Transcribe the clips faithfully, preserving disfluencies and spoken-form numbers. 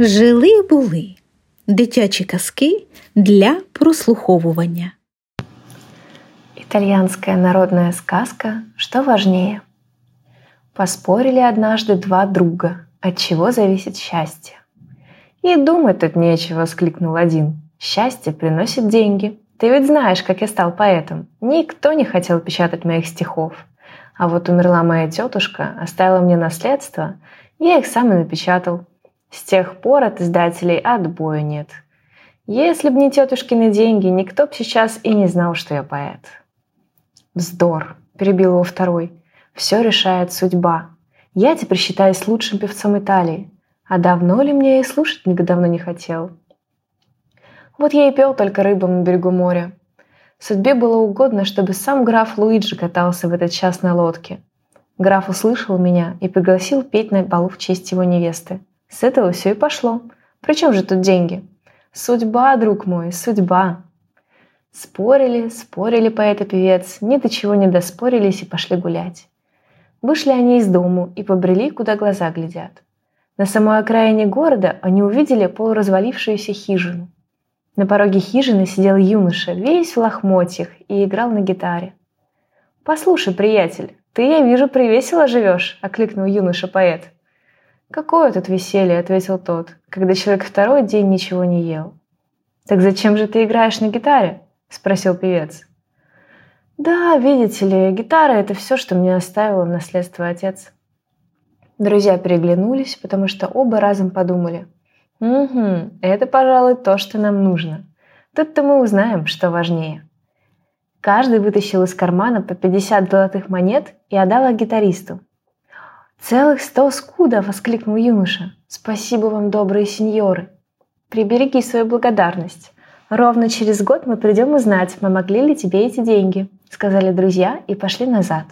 Жили-були. Дитячі казки для прослуховування. Итальянская народная сказка «Что важнее?». Поспорили однажды два друга, от чего зависит счастье. «И думать тут нечего», — воскликнул один. «Счастье приносит деньги. Ты ведь знаешь, как я стал поэтом. Никто не хотел печатать моих стихов. А вот умерла моя тетушка, оставила мне наследство, я их сам и напечатал. С тех пор от издателей отбоя нет. Если б не тетушкины деньги, никто б сейчас и не знал, что я поэт». «Вздор», — перебил его второй. «Все решает судьба. Я теперь считаюсь лучшим певцом Италии. А давно ли мне и слушать никогда не хотел? Вот я и пел только рыбам на берегу моря. Судьбе было угодно, чтобы сам граф Луиджи катался в этот час на лодке. Граф услышал меня и пригласил петь на балу в честь его невесты. С этого все и пошло. Причем же тут деньги? Судьба, друг мой, судьба». Спорили, спорили поэт и певец, ни до чего не доспорились и пошли гулять. Вышли они из дому и побрели, куда глаза глядят. На самой окраине города они увидели полуразвалившуюся хижину. На пороге хижины сидел юноша, весь в лохмотьях, и играл на гитаре. «Послушай, приятель, ты, я вижу, привесело живешь», — окликнул юноша поэт. «Какое тут веселье», — ответил тот, — «когда человек второй день ничего не ел». «Так зачем же ты играешь на гитаре?» — спросил певец. «Да, видите ли, гитара — это все, что мне оставил в наследство отец». Друзья переглянулись, потому что оба разом подумали: «Угу, это, пожалуй, то, что нам нужно. Тут-то мы узнаем, что важнее». Каждый вытащил из кармана по пятьдесят золотых монет и отдал их гитаристу. «Целых сто скудов!» — воскликнул юноша. «Спасибо вам, добрые сеньоры! Прибереги свою благодарность. Ровно через год мы придем узнать, помогли ли тебе эти деньги», — сказали друзья и пошли назад.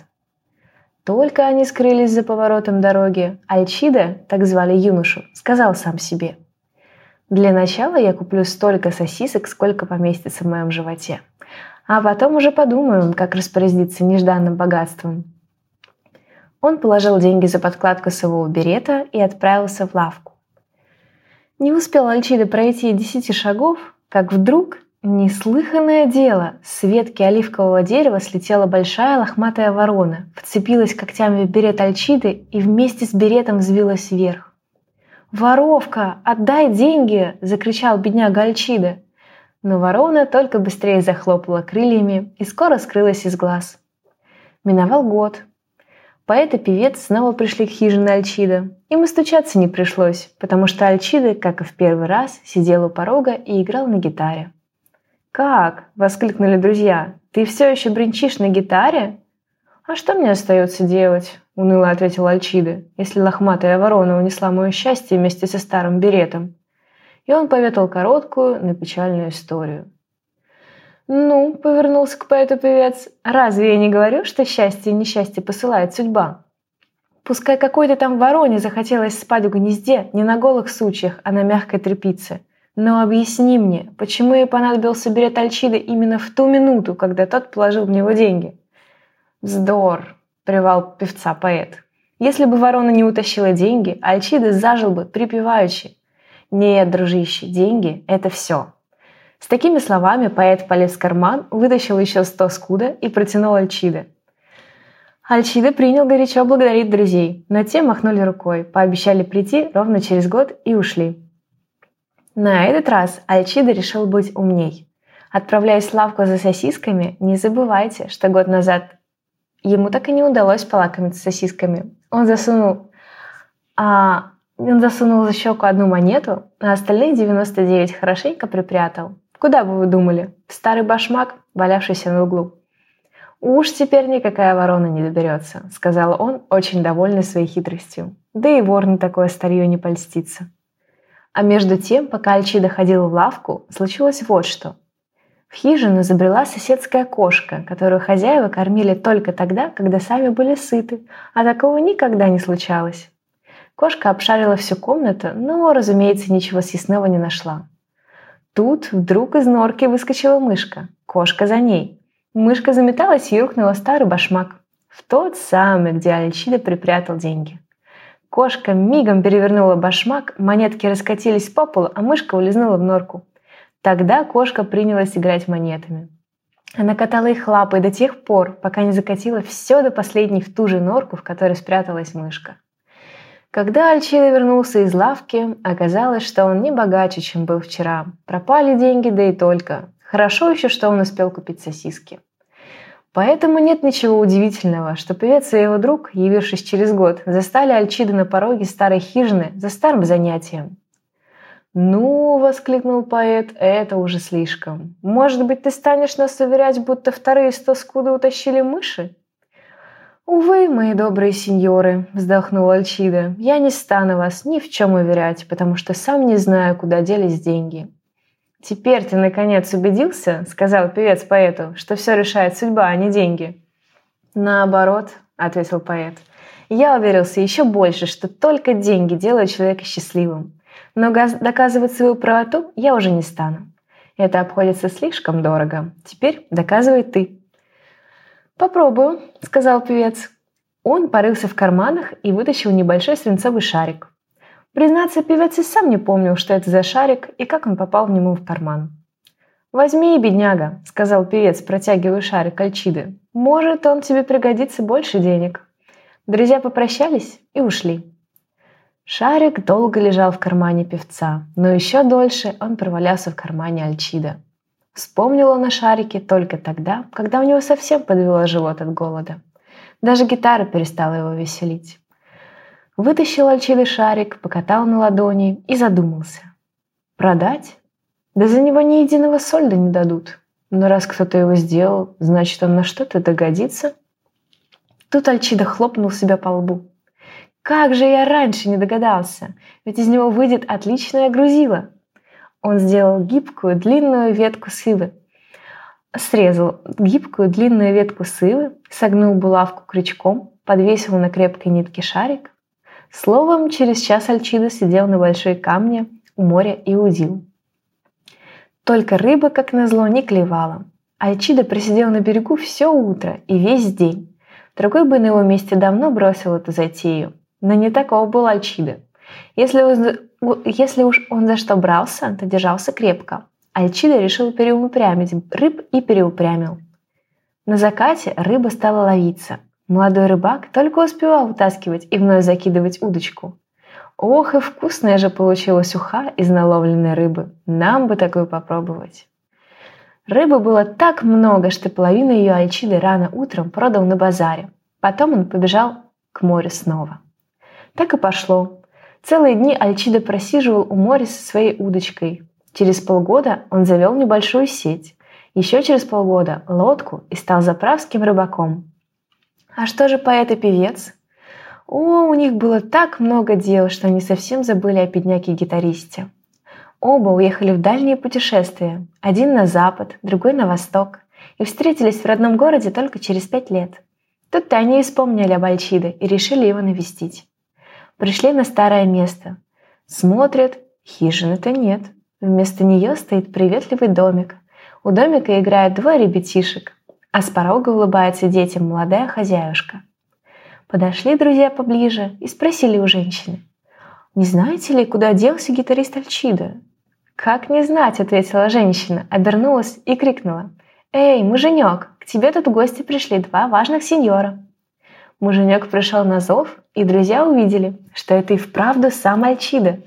Только они скрылись за поворотом дороги, Альчида, так звали юношу, сказал сам себе: «Для начала я куплю столько сосисок, сколько поместится в моем животе, а потом уже подумаем, как распорядиться нежданным богатством». Он положил деньги за подкладку своего берета и отправился в лавку. Не успел Альчида пройти и десяти шагов, как вдруг, неслыханное дело, с ветки оливкового дерева слетела большая лохматая ворона, вцепилась когтями в берет Альчиды и вместе с беретом взвилась вверх. «Воровка, отдай деньги!» — закричал бедняга Альчида. Но ворона только быстрее захлопала крыльями и скоро скрылась из глаз. Миновал год. Поэт и певец снова пришли к хижине Альчида. Им и стучаться не пришлось, потому что Альчида, как и в первый раз, сидел у порога и играл на гитаре. «Как?» — воскликнули друзья. «Ты все еще бренчишь на гитаре?» «А что мне остается делать?» — уныло ответил Альчида, «если лохматая ворона унесла мое счастье вместе со старым беретом». И он поведал короткую, но печальную историю. «Ну, — повернулся к поэту певец, — разве я не говорю, что счастье и несчастье посылает судьба? Пускай какой-то там вороне захотелось спать в гнезде не на голых сучьях, а на мягкой тряпице. Но объясни мне, почему ей понадобился берет Альчиды именно в ту минуту, когда тот положил в него деньги?» «Вздор! — прервал певца поэт. — Если бы ворона не утащила деньги, Альчида зажил бы припеваючи. Нет, дружище, деньги — это все». С такими словами поэт полез в карман, вытащил еще сто скуда и протянул Альчиде. Альчида принял горячо благодарить друзей, но те махнули рукой, пообещали прийти ровно через год и ушли. На этот раз Альчида решил быть умней. Отправляясь в лавку за сосисками, не забывайте, что год назад ему так и не удалось полакомиться сосисками. Он засунул... А... Он засунул за щеку одну монету, а остальные девяносто девять хорошенько припрятал. Куда бы вы думали? В старый башмак, валявшийся на углу. «Уж теперь никакая ворона не доберется», — сказал он, очень довольный своей хитростью. «Да и вор на такое старье не польстится». А между тем, пока Альчида ходила в лавку, случилось вот что. В хижину забрела соседская кошка, которую хозяева кормили только тогда, когда сами были сыты, а такого никогда не случалось. Кошка обшарила всю комнату, но, разумеется, ничего съестного не нашла. Тут вдруг из норки выскочила мышка, кошка за ней. Мышка заметалась и юркнула в старый башмак, в тот самый, где Альчида припрятал деньги. Кошка мигом перевернула башмак, монетки раскатились по полу, а мышка улизнула в норку. Тогда кошка принялась играть монетами. Она катала их лапой до тех пор, пока не закатила все до последней в ту же норку, в которой спряталась мышка. Когда Альчило вернулся из лавки, оказалось, что он не богаче, чем был вчера. Пропали деньги, да и только. Хорошо еще, что он успел купить сосиски. Поэтому нет ничего удивительного, что певец и его друг, явившись через год, застали Альчида на пороге старой хижины за старым занятием. «Ну, — воскликнул поэт, — это уже слишком. Может быть, ты станешь нас уверять, будто вторые сто скуда утащили мыши?» «Увы, мои добрые сеньоры, — вздохнула Альчида, — я не стану вас ни в чем уверять, потому что сам не знаю, куда делись деньги». «Теперь ты, наконец, убедился, — сказал певец поэту, — что все решает судьба, а не деньги». «Наоборот, — ответил поэт, — я уверился еще больше, что только деньги делают человека счастливым. Но доказывать свою правоту я уже не стану. Это обходится слишком дорого. Теперь доказывай ты». «Попробую, — сказал певец. Он порылся в карманах и вытащил небольшой свинцовый шарик. Признаться, певец и сам не помнил, что это за шарик и как он попал в него в карман. «Возьми, бедняга, — сказал певец, протягивая шарик Альчиде. — Может, он тебе пригодится больше денег». Друзья попрощались и ушли. Шарик долго лежал в кармане певца, но еще дольше он провалялся в кармане Альчида. Вспомнил он о шарике только тогда, когда у него совсем подвело живот от голода. Даже гитара перестала его веселить. Вытащил Альчида шарик, покатал на ладони и задумался. Продать? Да за него ни единого сольда не дадут. Но раз кто-то его сделал, значит, он на что-то догодится. Тут Альчида хлопнул себя по лбу. Как же я раньше не догадался, ведь из него выйдет отличное грузило. Он сделал гибкую длинную ветку сывы. Срезал гибкую длинную ветку сывы, согнул булавку крючком, подвесил на крепкой нитке шарик. Словом, через час Альчида сидел на большой камне у моря и удил. Только рыба, как назло, не клевала. Альчида просидел на берегу все утро и весь день. Другой бы на его месте давно бросил эту затею, но не такого был Альчида. Если, если уж он за что брался, то держался крепко. Альчида решил переупрямить рыб и переупрямил. На закате рыба стала ловиться. Молодой рыбак только успевал вытаскивать и вновь закидывать удочку. Ох, и вкусная же получилась уха из наловленной рыбы. Нам бы такую попробовать. Рыбы было так много, что половину ее Альчида рано утром продал на базаре. Потом он побежал к морю снова. Так и пошло. Целые дни Альчида просиживал у моря со своей удочкой. Через полгода он завел небольшую сеть. Еще через полгода лодку и стал заправским рыбаком. А что же поэт и певец? О, у них было так много дел, что они совсем забыли о бедняке-гитаристе. Оба уехали в дальние путешествия, один на запад, другой на восток, и встретились в родном городе только через пять лет. Тут-то они и вспомнили об Альчиде и решили его навестить. Пришли на старое место. Смотрят, хижины-то нет. Вместо нее стоит приветливый домик. У домика играют двое ребятишек, а с порога улыбается детям молодая хозяюшка. Подошли друзья поближе и спросили у женщины: «Не знаете ли, куда делся гитарист Альчида?» «Как не знать, — ответила женщина, обернулась и крикнула: «Эй, муженек, к тебе тут в гости пришли два важных сеньора». Муженек пришел на зов, и друзья увидели, что это и вправду сам Альчида.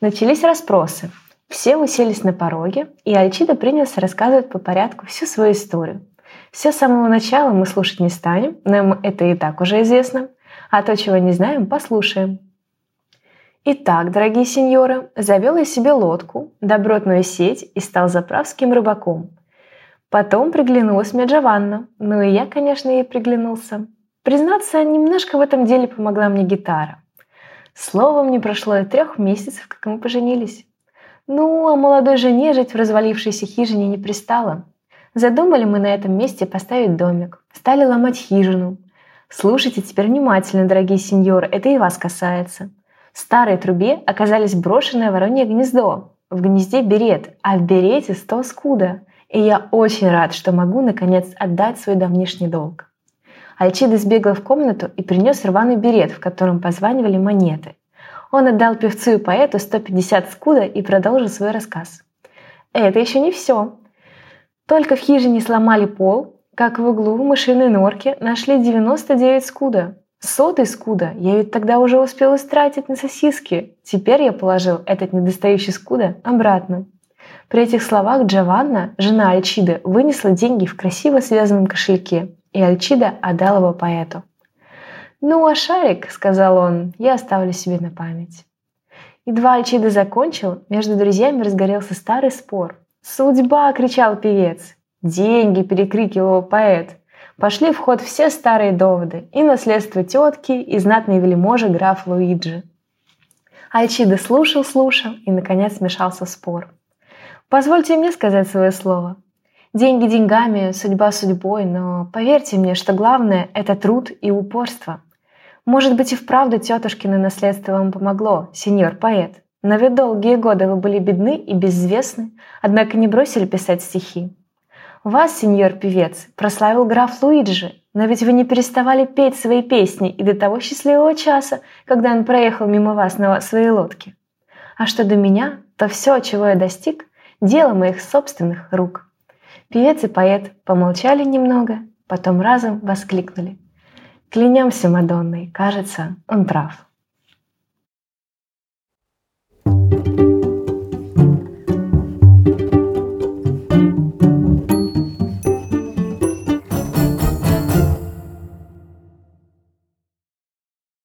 Начались расспросы. Все уселись на пороге, и Альчида принялся рассказывать по порядку всю свою историю. Все с самого начала мы слушать не станем, нам это и так уже известно, а то, чего не знаем, послушаем. Итак, дорогие сеньоры, завел я себе лодку, добротную сеть и стал заправским рыбаком. Потом приглянулась мне Джованна, ну и я, конечно, ей приглянулся. Признаться, немножко в этом деле помогла мне гитара. Словом, не прошло и трех месяцев, как мы поженились. Ну, а молодой жене жить в развалившейся хижине не пристало. Задумали мы на этом месте поставить домик. Стали ломать хижину. Слушайте теперь внимательно, дорогие сеньоры, это и вас касается. В старой трубе оказались брошенное воронье гнездо. В гнезде берет, а в берете сто скуда. И я очень рад, что могу, наконец, отдать свой давнишний долг. Альчида сбегал в комнату и принес рваный берет, в котором позванивали монеты. Он отдал певцу и поэту сто пятьдесят скуда и продолжил свой рассказ. Это еще не все. Только в хижине сломали пол, как в углу в мышиной норке нашли девяносто девять скуда. Сотый скуда я ведь тогда уже успел истратить на сосиски. Теперь я положил этот недостающий скуда обратно. При этих словах Джованна, жена Альчиды, вынесла деньги в красиво связанном кошельке, и Альчида отдал его поэту. «Ну а шарик, — сказал он, — я оставлю себе на память». Едва Альчида закончил, между друзьями разгорелся старый спор. «Судьба! — кричал певец. — Деньги! — перекрикивал его поэт. Пошли в ход все старые доводы, и наследство тетки, и знатные вельможи граф Луиджи. Альчида слушал, слушал, и, наконец, смешался спор. Позвольте мне сказать свое слово. Деньги деньгами, судьба судьбой, но поверьте мне, что главное – это труд и упорство. Может быть, и вправду тетушкино наследство вам помогло, сеньор поэт. Но ведь долгие годы вы были бедны и безвестны, однако не бросили писать стихи. Вас, сеньор певец, прославил граф Луиджи, но ведь вы не переставали петь свои песни и до того счастливого часа, когда он проехал мимо вас на своей лодке. А что до меня, то все, чего я достиг – дело моих собственных рук». Певец и поэт помолчали немного, потом разом воскликнули: «Клянемся Мадонной, кажется, он прав».